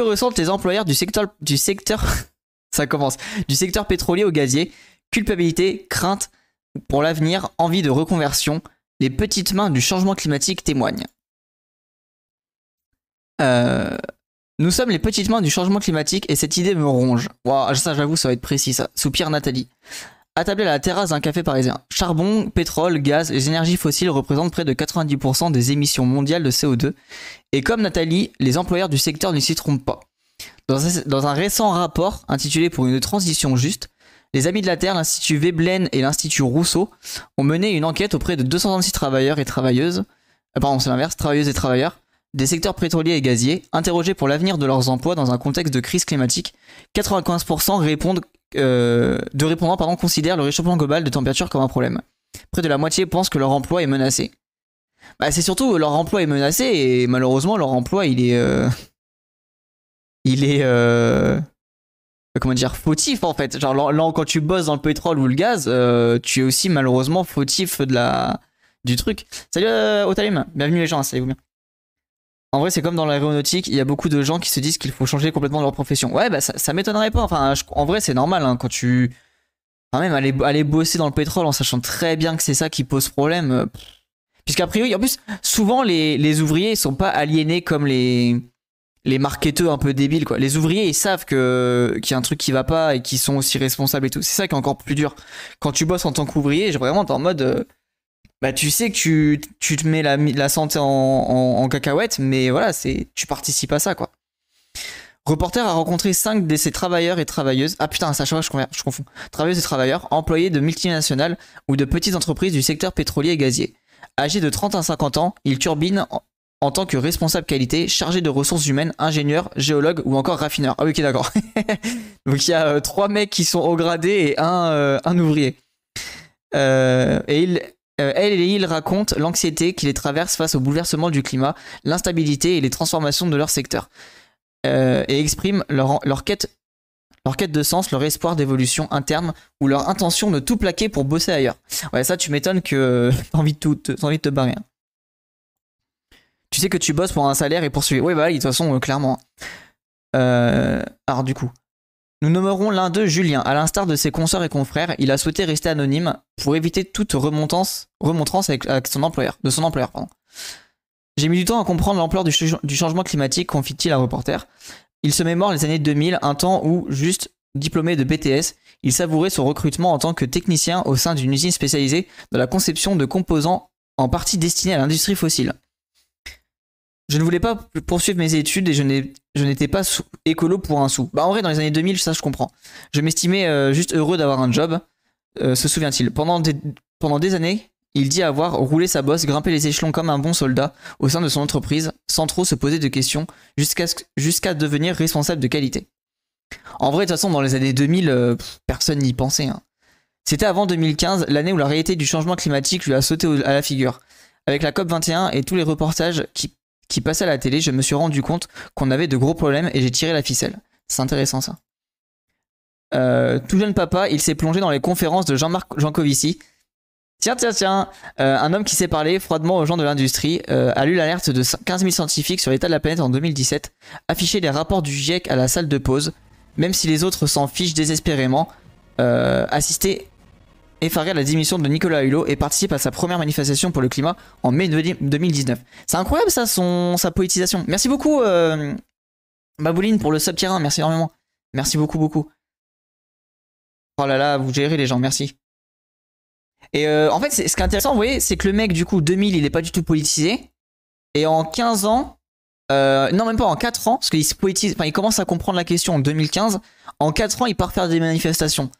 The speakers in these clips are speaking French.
que ressentent les employeurs du secteur pétrolier ou gazier? Culpabilité, crainte pour l'avenir, envie de reconversion. Les petites mains du changement climatique témoignent. Nous sommes les petites mains du changement climatique et cette idée me ronge. Wow, ça j'avoue, ça va être précis ça. Soupire Nathalie. Attablée à la terrasse d'un café parisien. Charbon, pétrole, gaz, les énergies fossiles représentent près de 90% des émissions mondiales de CO2. Et comme Nathalie, les employeurs du secteur ne s'y trompent pas. Dans un récent rapport intitulé Pour une transition juste, les Amis de la Terre, l'Institut Veblen et l'Institut Rousseau ont mené une enquête auprès de 226 travailleurs et travailleuses. Pardon, c'est l'inverse, travailleuses et travailleurs. Des secteurs pétroliers et gaziers, interrogés pour l'avenir de leurs emplois dans un contexte de crise climatique, 95% des répondants considèrent le réchauffement global de température comme un problème. Près de la moitié pensent que leur emploi est menacé. Bah, c'est surtout leur emploi est menacé et malheureusement leur emploi il est fautif en fait. Genre là quand tu bosses dans le pétrole ou le gaz, tu es aussi malheureusement fautif du truc. Salut Otalim, bienvenue les gens, allez-vous bien. En vrai, c'est comme dans l'aéronautique, il y a beaucoup de gens qui se disent qu'il faut changer complètement leur profession. Ouais, bah ça m'étonnerait pas. Enfin, en vrai, c'est normal quand tu... Enfin, même aller bosser dans le pétrole en sachant très bien que c'est ça qui pose problème. Puisqu'a priori, en plus, souvent les ouvriers sont pas aliénés comme les marketeurs un peu débiles, quoi. Les ouvriers, ils savent qu'il y a un truc qui va pas et qu'ils sont aussi responsables et tout. C'est ça qui est encore plus dur. Quand tu bosses en tant qu'ouvrier, vraiment, t'es en mode... Bah tu sais que tu te mets la santé en cacahuète, mais voilà, tu participes à ça quoi. Reporter a rencontré 5 de ses travailleurs et travailleuses. Ah putain, ça je confonds. Travailleuses et travailleurs, employés de multinationales ou de petites entreprises du secteur pétrolier et gazier. Âgés de 30 à 50 ans, ils turbinent en tant que responsable qualité, chargés de ressources humaines, ingénieurs, géologues ou encore raffineurs. Ah oui, ok, d'accord. Donc il y a 3 mecs qui sont haut gradés et un ouvrier. Elle et il racontent l'anxiété qui les traverse face au bouleversement du climat, l'instabilité et les transformations de leur secteur. Et expriment leur quête de sens, leur espoir d'évolution interne ou leur intention de tout plaquer pour bosser ailleurs. Ouais, ça, tu m'étonnes que t'as envie de te barrer. Hein. Tu sais que tu bosses pour un salaire et poursuivre. Oui, bah de toute façon, clairement. Alors du coup... Nous nommerons l'un d'eux Julien. À l'instar de ses consoeurs et confrères, il a souhaité rester anonyme pour éviter toute remontrance avec son employeur. J'ai mis du temps à comprendre l'ampleur du changement climatique, confie-t-il à un reporter. Il se mémore les années 2000, un temps où, juste diplômé de BTS, il savourait son recrutement en tant que technicien au sein d'une usine spécialisée dans la conception de composants en partie destinés à l'industrie fossile. Je ne voulais pas poursuivre mes études et je n'étais pas écolo pour un sou. Bah en vrai, dans les années 2000, ça je comprends. Je m'estimais juste heureux d'avoir un job, se souvient-il. Pendant des années, il dit avoir roulé sa bosse, grimpé les échelons comme un bon soldat au sein de son entreprise, sans trop se poser de questions, jusqu'à devenir responsable de qualité. En vrai, de toute façon, dans les années 2000, personne n'y pensait. Hein. C'était avant 2015, l'année où la réalité du changement climatique lui a sauté à la figure. Avec la COP21 et tous les reportages qui passait à la télé, je me suis rendu compte qu'on avait de gros problèmes et j'ai tiré la ficelle. C'est intéressant ça. Tout jeune papa, il s'est plongé dans les conférences de Jean-Marc Jancovici. Un homme qui s'est parlé froidement aux gens de l'industrie a lu l'alerte de 15 000 scientifiques sur l'état de la planète en 2017, affiché les rapports du GIEC à la salle de pause, même si les autres s'en fichent désespérément, assisté effaré à la démission de Nicolas Hulot et participe à sa première manifestation pour le climat en mai 2019. C'est incroyable ça, sa politisation. Merci beaucoup Babouline pour le sub-terrain, merci énormément. Merci beaucoup. Oh là là, vous gérez les gens, merci. Et en fait, ce qui est intéressant, vous voyez, c'est que le mec du coup, 2000, il est pas du tout politisé. Et en 15 ans, non même pas en 4 ans, parce qu'il se politise, enfin il commence à comprendre la question en 2015. En 4 ans, il part faire des manifestations.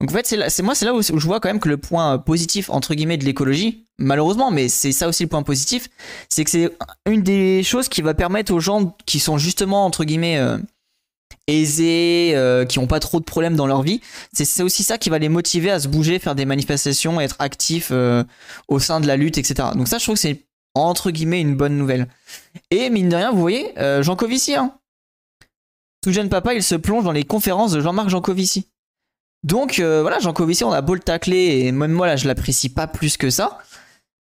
Donc en fait, c'est là où je vois quand même que le point positif, entre guillemets, de l'écologie, malheureusement, mais c'est ça aussi le point positif, c'est que c'est une des choses qui va permettre aux gens qui sont justement, entre guillemets, aisés, qui n'ont pas trop de problèmes dans leur vie, c'est aussi ça qui va les motiver à se bouger, faire des manifestations, être actifs au sein de la lutte, etc. Donc ça, je trouve que c'est, entre guillemets, une bonne nouvelle. Et mine de rien, vous voyez, Jancovici, hein. Tout jeune papa, il se plonge dans les conférences de Jean-Marc Jancovici. Donc voilà, Jancovici, on a beau le tacler, et même moi là je l'apprécie pas plus que ça.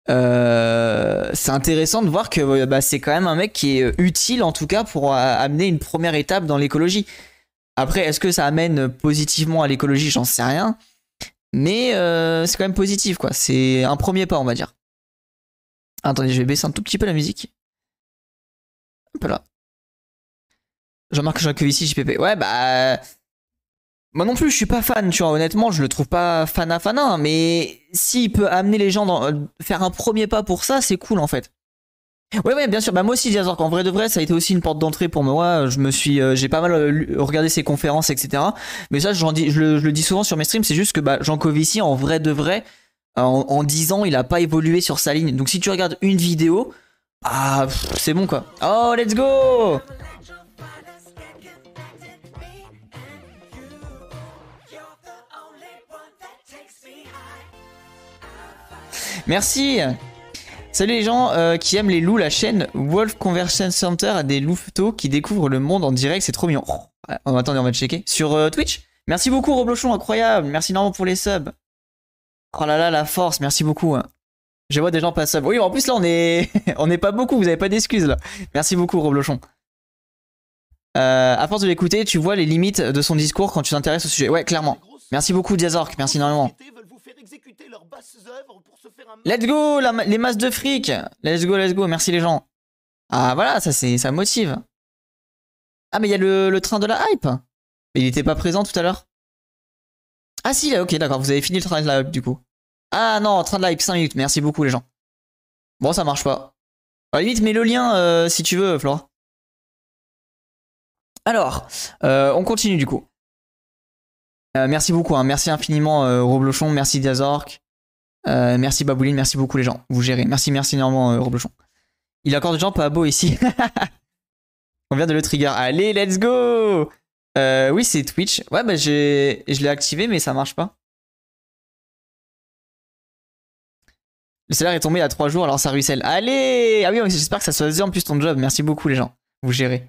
C'est intéressant de voir que bah, c'est quand même un mec qui est utile en tout cas pour amener une première étape dans l'écologie. Après, est-ce que ça amène positivement à l'écologie? J'en sais rien. Mais c'est quand même positif, quoi. C'est un premier pas, on va dire. Attendez, je vais baisser un tout petit peu la musique. Un peu là. Jean-Marc Jancovici, JPP. Ouais, bah... Moi non plus, je suis pas fan, tu vois, honnêtement, je le trouve pas fan, mais s'il peut amener les gens dans... faire un premier pas pour ça, c'est cool en fait. Ouais, ouais, bien sûr, bah moi aussi, Diazor, en vrai de vrai, ça a été aussi une porte d'entrée pour moi, je me suis, j'ai pas mal regardé ses conférences, etc. Mais ça, je le dis souvent sur mes streams, c'est juste que bah, Jancovici, en vrai de vrai, en 10 ans, il a pas évolué sur sa ligne. Donc si tu regardes une vidéo, ah, c'est bon quoi. Oh, let's go! Merci. Salut les gens qui aiment les loups, la chaîne Wolf Conversion Center a des louveteaux qui découvrent le monde en direct, c'est trop mignon. Oh, attendez, on va checker. Sur Twitch. Merci beaucoup Roblochon, incroyable. Merci énormément pour les subs. Oh là là, la force, merci beaucoup. Je vois des gens pas subs. Oui, en plus là, on est on n'est pas beaucoup, vous avez pas d'excuses là. Merci beaucoup Roblochon. À force de l'écouter, tu vois les limites de son discours quand tu t'intéresses au sujet. Ouais, clairement. Merci beaucoup Diazork, merci énormément. Let's go, les masses de fric. Let's go, merci les gens. Ah voilà, ça c'est, ça motive. Ah mais il y a le train de la hype. Il était pas présent tout à l'heure. Ah si, là, ok, d'accord, vous avez fini le train de la hype du coup. Ah non, train de la hype, 5 minutes, merci beaucoup les gens. Bon, ça marche pas. À la limite, mets le lien si tu veux, Flora. Alors, on continue du coup. Merci beaucoup, hein. Merci infiniment Roblochon, merci Diazork, merci Babouline, merci beaucoup les gens, vous gérez, merci énormément Roblochon. Il y a encore des gens pas beaux ici. On vient de le trigger, allez let's go. Oui c'est Twitch, ouais bah je l'ai activé mais ça marche pas. Le salaire est tombé à 3 jours alors ça ruisselle, allez. Ah oui, j'espère que ça se faisait en plus ton job, merci beaucoup les gens, vous gérez.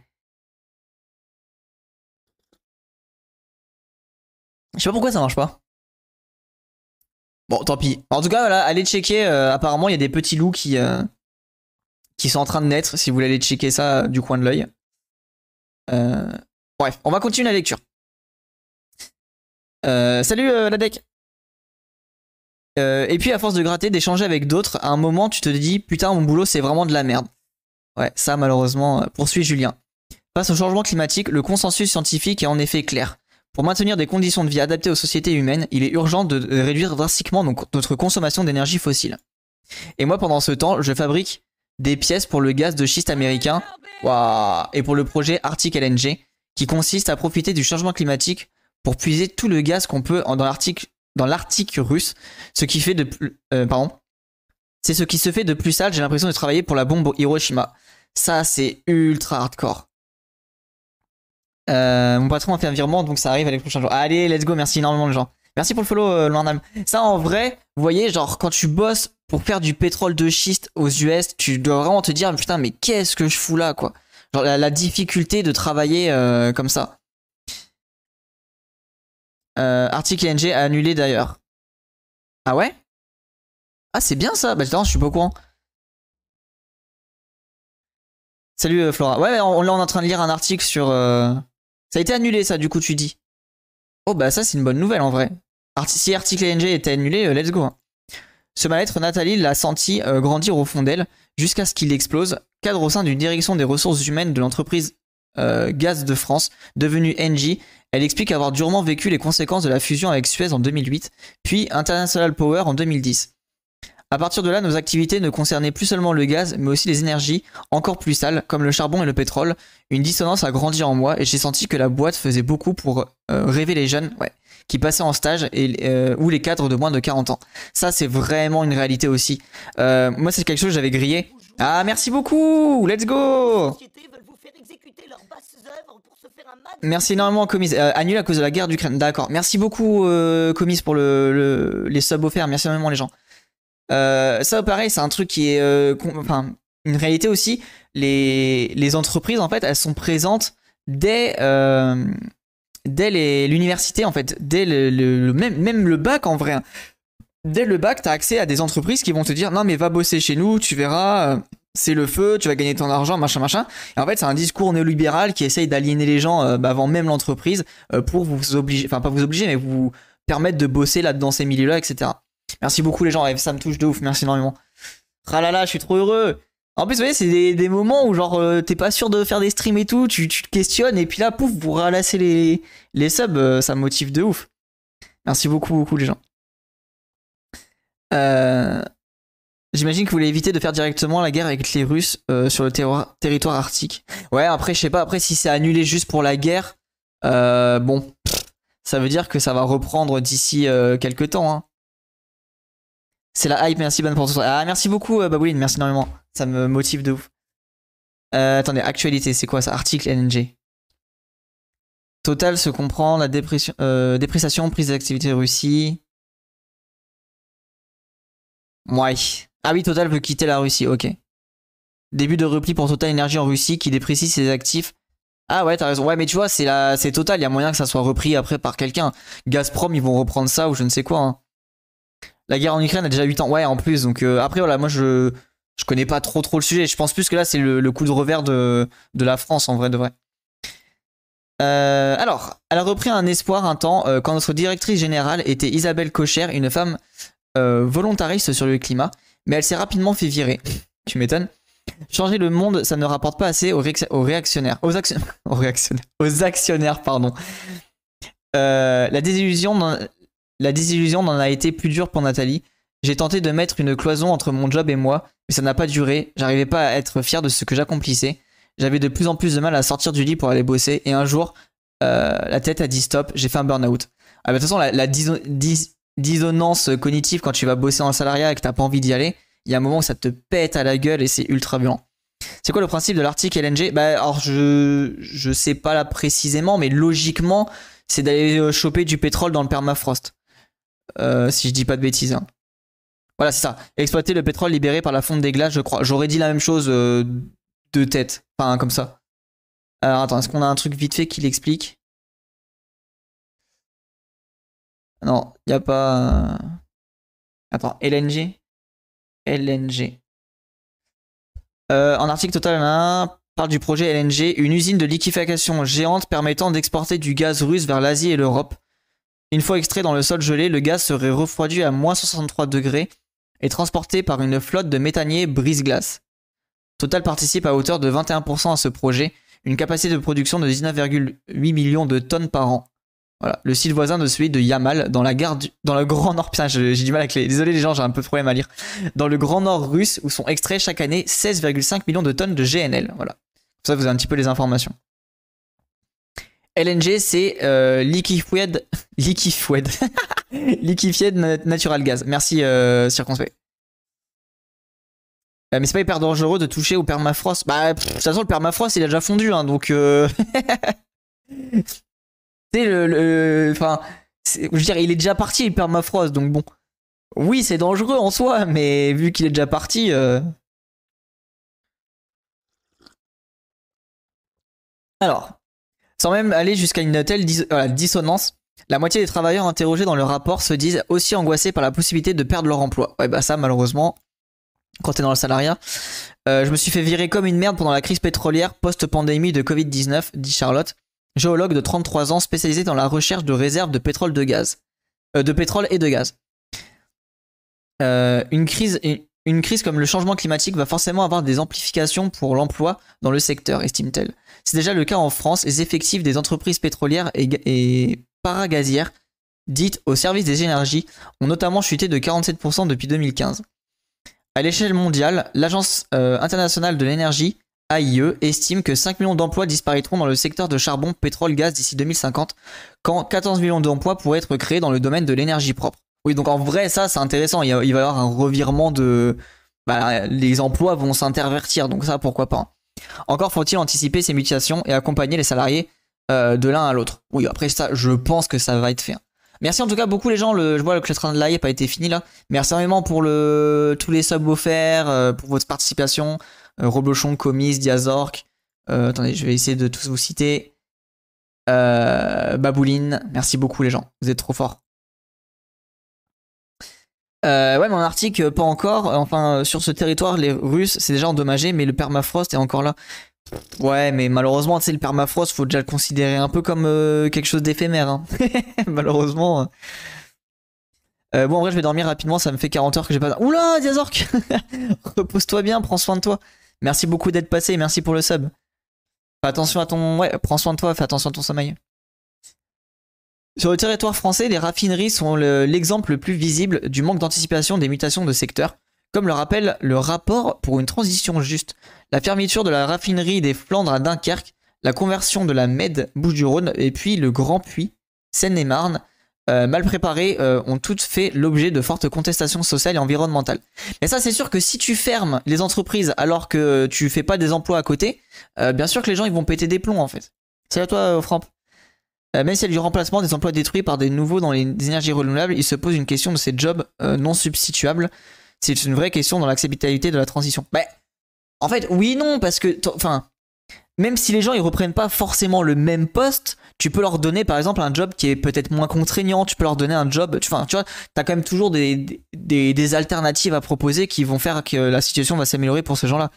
Je sais pas pourquoi ça marche pas. Bon, tant pis. En tout cas, voilà, allez checker. Apparemment, il y a des petits loups qui sont en train de naître. Si vous voulez aller checker ça du coin de l'œil. Bref, on va continuer la lecture. Salut la deck. Et puis, à force de gratter, d'échanger avec d'autres, à un moment, tu te dis, putain, mon boulot, c'est vraiment de la merde. Ouais, ça, malheureusement, poursuit Julien. Face au changement climatique, le consensus scientifique est en effet clair. Pour maintenir des conditions de vie adaptées aux sociétés humaines, il est urgent de réduire drastiquement notre consommation d'énergie fossile. Et moi, pendant ce temps, je fabrique des pièces pour le gaz de schiste américain et pour le projet Arctic LNG, qui consiste à profiter du changement climatique pour puiser tout le gaz qu'on peut dans l'Arctique russe, ce qui fait de plus... pardon. C'est ce qui se fait de plus sale, j'ai l'impression de travailler pour la bombe Hiroshima. Ça, c'est ultra hardcore. Mon patron a fait un virement donc ça arrive à les prochains jours. Allez, let's go, merci énormément les gens. Merci pour le follow, Lornam. Ça en vrai, vous voyez, genre quand tu bosses pour faire du pétrole de schiste aux US, tu dois vraiment te dire putain, mais qu'est-ce que je fous là quoi. Genre la difficulté de travailler comme ça. Arctic LNG a annulé d'ailleurs. Ah ouais? Ah c'est bien ça, bah attends, je suis pas au courant. Salut Flora. Ouais, on est en train de lire un article sur. Ça a été annulé, ça, du coup, tu dis. Oh, bah, ça, c'est une bonne nouvelle, en vrai. Si Arctic LNG était annulé, let's go. Ce mal-être, Nathalie l'a senti grandir au fond d'elle, jusqu'à ce qu'il explose. Cadre au sein d'une direction des ressources humaines de l'entreprise Gaz de France, devenue ENGIE, elle explique avoir durement vécu les conséquences de la fusion avec Suez en 2008, puis International Power en 2010. À partir de là, nos activités ne concernaient plus seulement le gaz, mais aussi les énergies encore plus sales, comme le charbon et le pétrole. Une dissonance a grandi en moi et j'ai senti que la boîte faisait beaucoup pour rêver les jeunes qui passaient en stage ou les cadres de moins de 40 ans. Ça, c'est vraiment une réalité aussi. Moi, c'est quelque chose que j'avais grillé. Ah, merci beaucoup. Let's go. Merci énormément, Commise. Annulé à cause de la guerre d'Ukraine. D'accord. Merci beaucoup, Commise, pour les subs offerts. Merci énormément, les gens. Ça pareil, c'est un truc qui est une réalité aussi. Les entreprises en fait elles sont présentes dès l'université en fait, dès le même le bac en vrai. dès le bac, tu as accès à des entreprises qui vont te dire non mais va bosser chez nous, tu verras, c'est le feu, tu vas gagner ton argent, machin machin. Et en fait c'est un discours néolibéral qui essaye d'aliéner les gens avant même l'entreprise pour vous obliger, enfin pas vous obliger mais vous permettre de bosser là dans ces milieux là, etc. Merci beaucoup les gens, ça me touche de ouf, merci énormément. Ralala, je suis trop heureux. En plus, vous voyez, c'est des moments où genre t'es pas sûr de faire des streams et tout, tu te questionnes et puis là, pouf, vous ralassez les subs, ça me motive de ouf. Merci beaucoup les gens. J'imagine que vous voulez éviter de faire directement la guerre avec les Russes sur le territoire arctique. Ouais, après, je sais pas, après si c'est annulé juste pour la guerre, bon, ça veut dire que ça va reprendre d'ici quelques temps, hein. C'est la hype, merci Ben pour tout. Ah, merci beaucoup Babouline, merci énormément. Ça me motive de ouf. Attendez, actualité, c'est quoi ça? Article LNG. Total se comprend, la dépréciation, prise d'activité Russie. Ouais. Ah oui, Total veut quitter la Russie, ok. Début de repli pour Total Energies en Russie qui déprécie ses actifs. Ah ouais, t'as raison. Ouais, mais tu vois, c'est Total, il y a moyen que ça soit repris après par quelqu'un. Gazprom, ils vont reprendre ça ou je ne sais quoi, hein. La guerre en Ukraine a déjà 8 ans, ouais en plus, donc après voilà, moi je connais pas trop le sujet, je pense plus que là c'est le coup de revers de la France en vrai de vrai. Alors, elle a repris un espoir un temps quand notre directrice générale était Isabelle Cocher, une femme volontariste sur le climat, mais elle s'est rapidement fait virer, tu m'étonnes. Changer le monde, ça ne rapporte pas assez aux actionnaires, pardon. La désillusion n'en a été plus dure pour Nathalie. J'ai tenté de mettre une cloison entre mon job et moi, mais ça n'a pas duré. J'arrivais pas à être fier de ce que j'accomplissais. J'avais de plus en plus de mal à sortir du lit pour aller bosser. Et un jour, la tête a dit stop, j'ai fait un burn-out. Ah bah, de toute façon, la dissonance cognitive quand tu vas bosser en salariat et que t'as pas envie d'y aller, il y a un moment où ça te pète à la gueule et c'est ultra violent. C'est quoi le principe de l'article LNG? Bah alors je sais pas là précisément, mais logiquement, c'est d'aller choper du pétrole dans le permafrost. Si je dis pas de bêtises, hein. Voilà, c'est ça. Exploiter le pétrole libéré par la fonte des glaces, je crois. J'aurais dit la même chose de tête. Enfin, comme ça. Alors, attends, est-ce qu'on a un truc vite fait qui l'explique? Non, y a pas... Attends, LNG. En article Total 1 parle du projet LNG, une usine de liquéfaction géante permettant d'exporter du gaz russe vers l'Asie et l'Europe. Une fois extrait dans le sol gelé, le gaz serait refroidi à moins 63 degrés et transporté par une flotte de méthaniers brise-glace. Total participe à hauteur de 21% à ce projet, une capacité de production de 19,8 millions de tonnes par an. Voilà, le site voisin de celui de Yamal, dans le Grand Nord... Putain, j'ai du mal avec les... Désolé les gens, j'ai un peu de problème à lire. Dans le Grand Nord russe, où sont extraits chaque année 16,5 millions de tonnes de GNL. Voilà, pour ça vous avez un petit peu les informations. LNG, c'est liquefied natural gas. Merci, circonspect. Mais c'est pas hyper dangereux de toucher au permafrost. Bah, de toute façon, le permafrost, il a déjà fondu, hein, donc... c'est Enfin, je veux dire, il est déjà parti, le permafrost, donc bon. Oui, c'est dangereux en soi, mais vu qu'il est déjà parti... Alors... Sans même aller jusqu'à une telle dissonance, la moitié des travailleurs interrogés dans le rapport se disent aussi angoissés par la possibilité de perdre leur emploi. Ouais bah ça malheureusement, quand t'es dans le salariat. Je me suis fait virer comme une merde pendant la crise pétrolière post-pandémie de Covid-19, dit Charlotte, géologue de 33 ans spécialisée dans la recherche de réserves de pétrole et de gaz. Une crise comme le changement climatique va forcément avoir des amplifications pour l'emploi dans le secteur, estime-t-elle. C'est déjà le cas en France, les effectifs des entreprises pétrolières et paragazières, dites au service des énergies, ont notamment chuté de 47% depuis 2015. À l'échelle mondiale, l'Agence internationale de l'énergie, AIE, estime que 5 millions d'emplois disparaîtront dans le secteur de charbon, pétrole, gaz d'ici 2050, quand 14 millions d'emplois pourraient être créés dans le domaine de l'énergie propre. Oui, donc en vrai, ça, c'est intéressant. Il va y avoir un revirement de... Bah, les emplois vont s'intervertir, donc ça, pourquoi pas. Encore faut-il anticiper ces mutations et accompagner les salariés de l'un à l'autre. Oui, après ça, je pense que ça va être fait. Merci en tout cas beaucoup les gens. Je vois que le train de live a été fini là. Merci énormément pour tous les subs offerts, pour votre participation. Roblochon, Comis, Diazork. Attendez, je vais essayer de tous vous citer. Babouline, merci beaucoup les gens. Vous êtes trop forts. Ouais, mais en Arctique, pas encore. Enfin, sur ce territoire, les Russes, c'est déjà endommagé, mais le permafrost est encore là. Ouais, mais malheureusement, tu sais, le permafrost, faut déjà le considérer un peu comme quelque chose d'éphémère. Hein. Malheureusement. Bon, en vrai, je vais dormir rapidement, ça me fait 40 heures que j'ai pas... Oula, Diazork. Repose-toi bien, prends soin de toi. Merci beaucoup d'être passé, merci pour le sub. Fais attention à ton... Ouais, prends soin de toi, fais attention à ton sommeil. Sur le territoire français, les raffineries sont l'exemple le plus visible du manque d'anticipation des mutations de secteur. Comme le rappelle le rapport pour une transition juste, la fermeture de la raffinerie des Flandres à Dunkerque, la conversion de la Med Bouches-du-Rhône et puis le Grand Puits, Seine-et-Marne, mal préparées, ont toutes fait l'objet de fortes contestations sociales et environnementales. Mais ça, c'est sûr que si tu fermes les entreprises alors que tu fais pas des emplois à côté, bien sûr que les gens ils vont péter des plombs en fait. C'est à toi, Franck. Même s'il y a du remplacement des emplois détruits par des nouveaux dans les énergies renouvelables, il se pose une question de ces jobs non substituables. C'est une vraie question dans l'acceptabilité de la transition. Bah, en fait, oui et non, parce que... Enfin, même si les gens ils reprennent pas forcément le même poste, tu peux leur donner par exemple un job qui est peut-être moins contraignant, tu peux leur donner un job... Enfin, tu vois, t'as quand même toujours des alternatives à proposer qui vont faire que la situation va s'améliorer pour ces gens-là.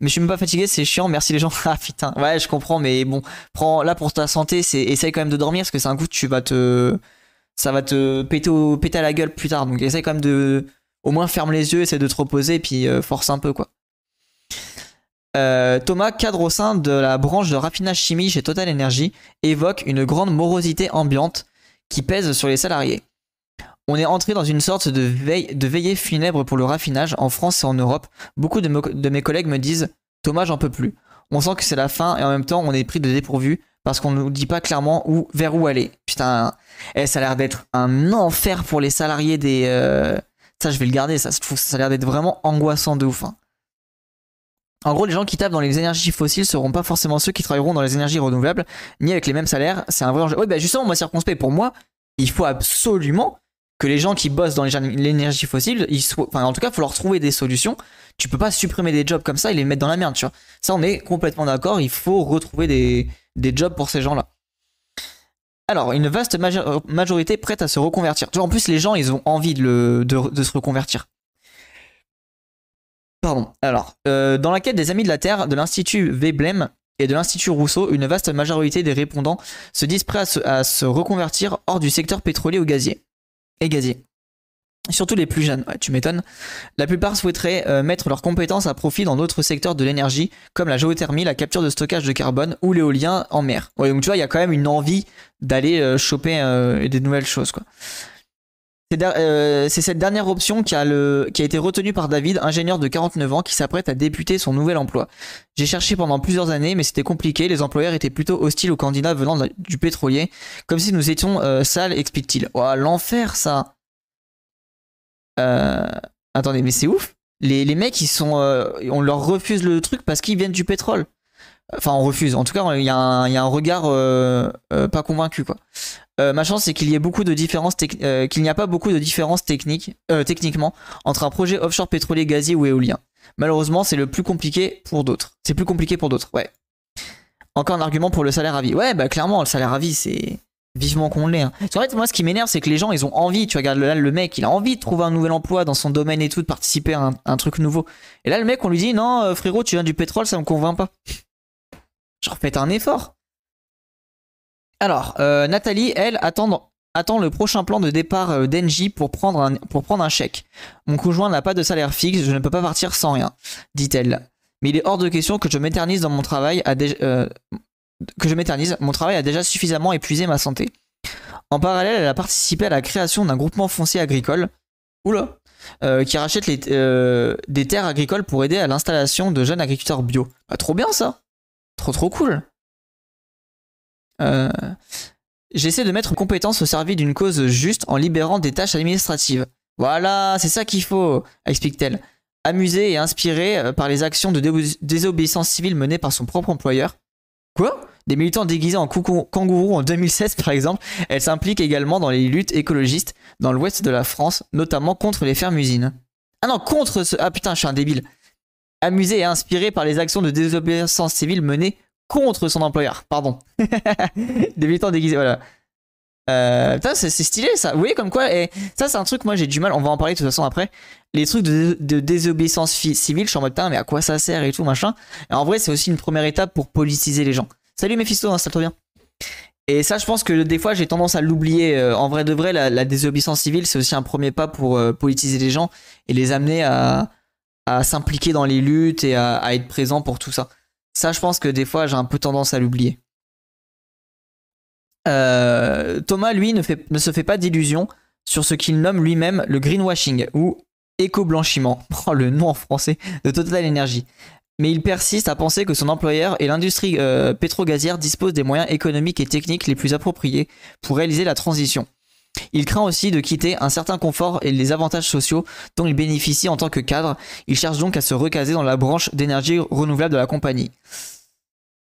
Mais je suis même pas fatigué, c'est chiant, merci les gens. Ah putain, ouais, je comprends, mais bon, prends là pour ta santé, essaye quand même de dormir, parce que c'est un coup que tu vas te... Ça va te péter à la gueule plus tard, donc essaye quand même de... Au moins ferme les yeux, essaie de te reposer et puis force un peu quoi. Thomas, cadre au sein de la branche de raffinage chimie chez Total Energies, évoque une grande morosité ambiante qui pèse sur les salariés. On est entré dans une sorte de veillée funèbre pour le raffinage en France et en Europe. Beaucoup de mes collègues me disent « Thomas, j'en peux plus. On sent que c'est la fin et en même temps on est pris de dépourvu parce qu'on ne nous dit pas clairement vers où aller. » Putain, ça a l'air d'être un enfer pour les salariés des... Ça, je vais le garder, ça, je trouve que ça a l'air d'être vraiment angoissant de ouf. Hein. En gros, les gens qui tapent dans les énergies fossiles seront pas forcément ceux qui travailleront dans les énergies renouvelables, ni avec les mêmes salaires, c'est un vrai enjeu. Oui, bah justement, moi, circonspect, pour moi, il faut absolument que les gens qui bossent dans l'énergie fossile, enfin, en tout cas, il faut leur trouver des solutions. Tu peux pas supprimer des jobs comme ça et les mettre dans la merde, tu vois. Ça, on est complètement d'accord, il faut retrouver des jobs pour ces gens-là. Alors, une vaste majorité prête à se reconvertir. En plus, les gens, ils ont envie de se reconvertir. Pardon. Alors, dans la quête des Amis de la Terre, de l'Institut Veblen et de l'Institut Rousseau, une vaste majorité des répondants se disent prêts à se reconvertir hors du secteur pétrolier ou gazier. Surtout les plus jeunes, ouais, tu m'étonnes. La plupart souhaiteraient mettre leurs compétences à profit dans d'autres secteurs de l'énergie, comme la géothermie, la capture de stockage de carbone ou l'éolien en mer. Ouais, donc tu vois, il y a quand même une envie d'aller choper des nouvelles choses, quoi. C'est cette dernière option qui a été retenue par David, ingénieur de 49 ans, qui s'apprête à débuter son nouvel emploi. J'ai cherché pendant plusieurs années, mais c'était compliqué. Les employeurs étaient plutôt hostiles aux candidats venant du pétrolier, comme si nous étions sales, explique-t-il. Oh, l'enfer, ça. Attendez, mais c'est ouf. Les mecs, ils sont, on leur refuse le truc parce qu'ils viennent du pétrole. Enfin, on refuse. En tout cas, il y a un regard pas convaincu, quoi. Ma chance, c'est qu'il y ait beaucoup de différences qu'il n'y a pas beaucoup de différences techniquement entre un projet offshore pétrolier, gazier ou éolien. Malheureusement, c'est le plus compliqué pour d'autres. C'est plus compliqué pour d'autres, ouais. Encore un argument pour le salaire à vie. Ouais, bah clairement, le salaire à vie, c'est... Vivement qu'on l'ait. Hein. En fait, moi, ce qui m'énerve, c'est que les gens, ils ont envie. Tu regardes là, le mec, il a envie de trouver un nouvel emploi dans son domaine et tout, de participer à un truc nouveau. Et là, le mec, on lui dit, non, frérot, tu viens du pétrole, ça me convainc pas. Genre, faites un effort. Alors, Nathalie, elle, attend le prochain plan de départ d'ENGIE pour prendre un chèque. Mon conjoint n'a pas de salaire fixe, je ne peux pas partir sans rien, dit-elle. Mais il est hors de question que je m'éternise dans mon travail à des... Mon travail a déjà suffisamment épuisé ma santé. En parallèle, elle a participé à la création d'un groupement foncier agricole, qui rachète des terres agricoles pour aider à l'installation de jeunes agriculteurs bio. Bah, trop bien ça, trop cool. J'essaie de mettre compétence au service d'une cause juste en libérant des tâches administratives. Voilà, c'est ça qu'il faut, explique-t-elle. Amusée et inspirée par les actions de désobéissance civile menées par son propre employeur. Quoi ? Des militants déguisés en kangourous en 2016 par exemple, elle s'implique également dans les luttes écologistes dans l'ouest de la France, notamment contre les fermes-usines. Ah non, contre ce... Ah putain, je suis un débile. Amusée et inspirée par les actions de désobéissance civile menées contre son employeur, pardon. Des militants déguisés, voilà. Putain, c'est stylé ça. Vous voyez comme quoi, et ça c'est un truc moi j'ai du mal, on va en parler de toute façon après. Les trucs de désobéissance civile, je suis en mode putain mais à quoi ça sert et tout machin. Et en vrai c'est aussi une première étape pour politiser les gens. Salut Mephisto, installe toi bien. Et ça je pense que des fois j'ai tendance à l'oublier. En vrai de vrai la désobéissance civile c'est aussi un premier pas pour politiser les gens et les amener à s'impliquer dans les luttes et à être présent pour tout ça. Ça je pense que des fois j'ai un peu tendance à l'oublier. Thomas, lui, ne se fait pas d'illusions sur ce qu'il nomme lui-même le greenwashing ou éco-blanchiment, prend le nom en français, de Total Energies. Mais il persiste à penser que son employeur et l'industrie pétro-gazière disposent des moyens économiques et techniques les plus appropriés pour réaliser la transition. Il craint aussi de quitter un certain confort et les avantages sociaux dont il bénéficie en tant que cadre. Il cherche donc à se recaser dans la branche d'énergie renouvelable de la compagnie.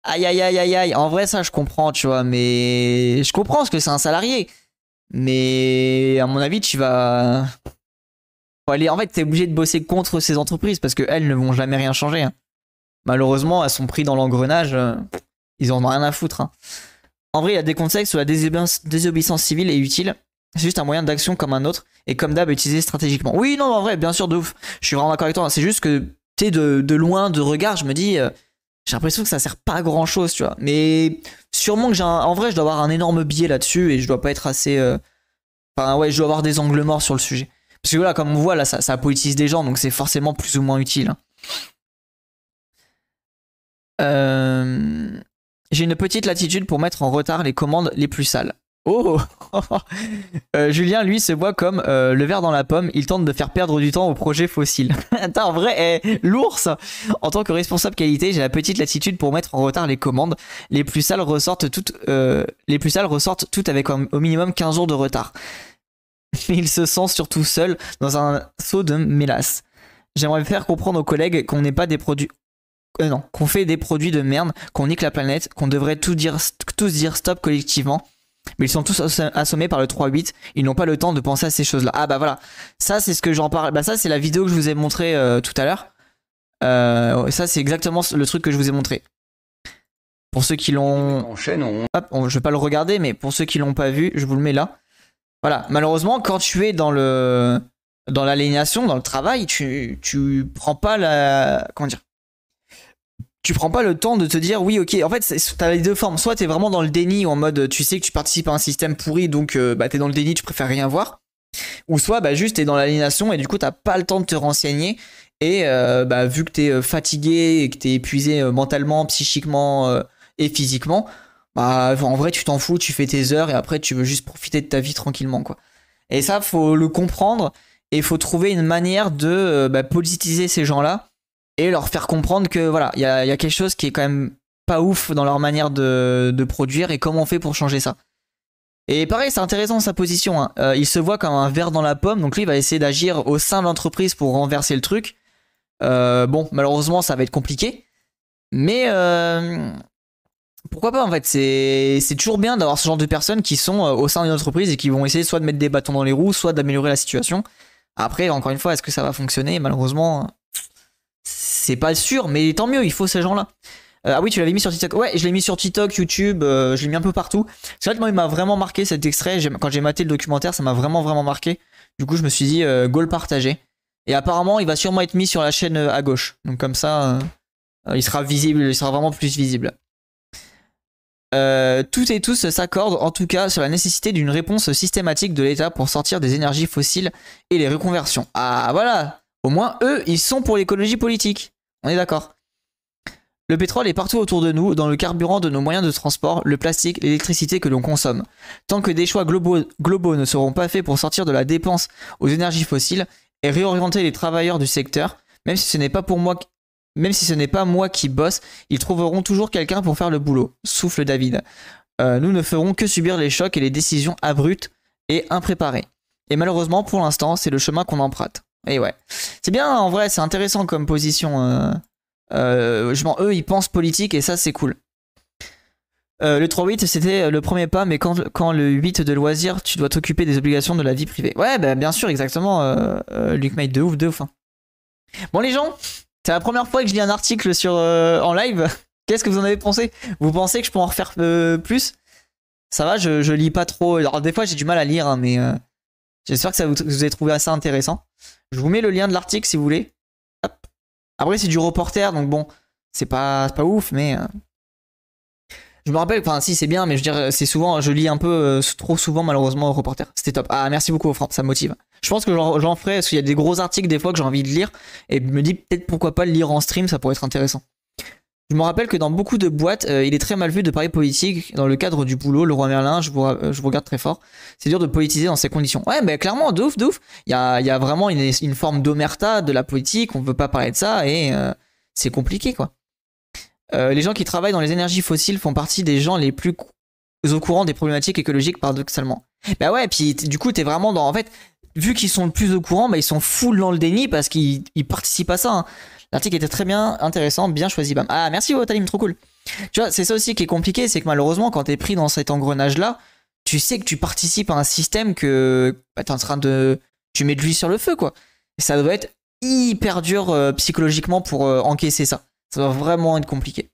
Aïe aïe aïe aïe aïe, en vrai ça je comprends tu vois, mais je comprends parce que c'est un salarié, mais à mon avis tu vas... Faut aller... En fait t'es obligé de bosser contre ces entreprises parce qu'elles ne vont jamais rien changer. Hein. Malheureusement elles sont prises dans l'engrenage, ils en ont rien à foutre. Hein. En vrai il y a des contextes où la désobéissance civile est utile, c'est juste un moyen d'action comme un autre et comme d'hab utilisé stratégiquement. Oui non en vrai bien sûr de ouf, je suis vraiment d'accord avec toi, c'est juste que t'es de loin de regard je me dis... J'ai l'impression que ça sert pas à grand chose, tu vois. Mais sûrement que en vrai, je dois avoir un énorme biais là-dessus et je dois pas être assez. Enfin, ouais, je dois avoir des angles morts sur le sujet. Parce que voilà, comme on voit, là, ça politise des gens, donc c'est forcément plus ou moins utile. Hein. J'ai une petite latitude pour mettre en retard les commandes les plus sales. Oh Julien, lui, se voit comme le ver dans la pomme. Il tente de faire perdre du temps aux projets fossiles. Attends, en vrai, lourd ça. En tant que responsable qualité, j'ai la petite latitude pour mettre en retard les commandes. Les plus sales ressortent toutes avec au minimum 15 jours de retard. Mais il se sent surtout seul dans un seau de mélasse. J'aimerais faire comprendre aux collègues qu'on n'est pas des produits... non, qu'on fait des produits de merde, qu'on nique la planète, qu'on devrait tous dire stop collectivement. Mais ils sont tous assommés par le 3-8. Ils n'ont pas le temps de penser à ces choses-là. Ah bah voilà. Ça c'est ce que j'en parle. Bah ça c'est la vidéo que je vous ai montrée tout à l'heure. Ça c'est exactement le truc que je vous ai montré. Pour ceux qui l'ont... je vais pas le regarder, mais pour ceux qui l'ont pas vu, je vous le mets là. Voilà. Malheureusement, quand tu es dans l'aliénation, dans le travail, tu prends pas la... Comment dire ? Tu prends pas le temps de te dire oui ok, en fait t'as les deux formes, soit t'es vraiment dans le déni en mode tu sais que tu participes à un système pourri donc bah t'es dans le déni, tu préfères rien voir, ou soit bah juste t'es dans l'aliénation et du coup t'as pas le temps de te renseigner et bah vu que t'es fatigué et que t'es épuisé mentalement, psychiquement et physiquement, bah en vrai tu t'en fous, tu fais tes heures et après tu veux juste profiter de ta vie tranquillement quoi. Et ça faut le comprendre et faut trouver une manière de bah, politiser ces gens là et leur faire comprendre que voilà, y a quelque chose qui est quand même pas ouf dans leur manière de produire et comment on fait pour changer ça. Et pareil, c'est intéressant sa position. Hein. Il se voit comme un ver dans la pomme, donc lui il va essayer d'agir au sein de l'entreprise pour renverser le truc. Bon, malheureusement ça va être compliqué, mais pourquoi pas en fait. C'est toujours bien d'avoir ce genre de personnes qui sont au sein d'une entreprise et qui vont essayer soit de mettre des bâtons dans les roues, soit d'améliorer la situation. Après, encore une fois, est-ce que ça va fonctionner? Malheureusement... c'est pas sûr, mais tant mieux, il faut ces gens-là. Ah oui, tu l'avais mis sur TikTok. Ouais, je l'ai mis sur TikTok, YouTube, je l'ai mis un peu partout. C'est vrai que moi, il m'a vraiment marqué cet extrait. Quand j'ai maté le documentaire, ça m'a vraiment marqué. Du coup, je me suis dit, go le partager. Et apparemment, il va sûrement être mis sur la chaîne à gauche. Donc comme ça, il sera visible, il sera vraiment plus visible. Toutes et tous s'accordent, en tout cas, sur la nécessité d'une réponse systématique de l'État pour sortir des énergies fossiles et les reconversions. Ah, voilà! Au moins, eux, ils sont pour l'écologie politique. On est d'accord. Le pétrole est partout autour de nous, dans le carburant de nos moyens de transport, le plastique, l'électricité que l'on consomme. Tant que des choix globaux ne seront pas faits pour sortir de la dépense aux énergies fossiles et réorienter les travailleurs du secteur, même si ce n'est pas moi qui bosse, ils trouveront toujours quelqu'un pour faire le boulot, souffle David. Nous ne ferons que subir les chocs et les décisions abruptes et impréparées. Et malheureusement, pour l'instant, c'est le chemin qu'on emprunte. Et ouais, c'est bien en vrai, c'est intéressant comme position. Eux, ils pensent politique et ça, c'est cool. Le 3-8, c'était le premier pas, mais quand le 8 de loisir, tu dois t'occuper des obligations de la vie privée. Ouais, bah, bien sûr, exactement. Luc Mate, de ouf. Hein. Bon, les gens, c'est la première fois que je lis un article en live. Qu'est-ce que vous en avez pensé? Vous pensez que je peux en refaire plus? Ça va, je lis pas trop. Alors des fois j'ai du mal à lire, hein, mais j'espère que ça vous avez trouvé ça intéressant. Je vous mets le lien de l'article si vous voulez. Hop. Après c'est du reporter, donc bon, c'est pas ouf, mais... Je me rappelle, enfin si c'est bien, mais je veux dire, c'est souvent, je lis un peu trop souvent malheureusement au reporter. C'était top. Ah merci beaucoup Franck, ça me motive. Je pense que j'en ferai, parce qu'il y a des gros articles des fois que j'ai envie de lire, et je me dis peut-être pourquoi pas le lire en stream, ça pourrait être intéressant. Je me rappelle que dans beaucoup de boîtes, il est très mal vu de parler politique dans le cadre du boulot. Le roi Merlin, je vous regarde très fort. C'est dur de politiser dans ces conditions. Ouais, mais clairement, de ouf, de ouf. Il y a vraiment une forme d'omerta de la politique. On ne veut pas parler de ça et c'est compliqué, quoi. Les gens qui travaillent dans les énergies fossiles font partie des gens les plus au courant des problématiques écologiques, paradoxalement. Bah ouais, puis du coup, t'es vraiment dans... En fait, vu qu'ils sont le plus au courant, bah, ils sont full dans le déni parce qu'ils participent à ça, hein. L'article était très bien, intéressant, bien choisi. Bam. Ah, merci Wotalim, trop cool. Tu vois, c'est ça aussi qui est compliqué, c'est que malheureusement, quand t'es pris dans cet engrenage-là, tu sais que tu participes à un système que bah, t'es en train de... Tu mets de l'huile sur le feu, quoi. Et ça doit être hyper dur psychologiquement pour encaisser ça. Ça doit vraiment être compliqué.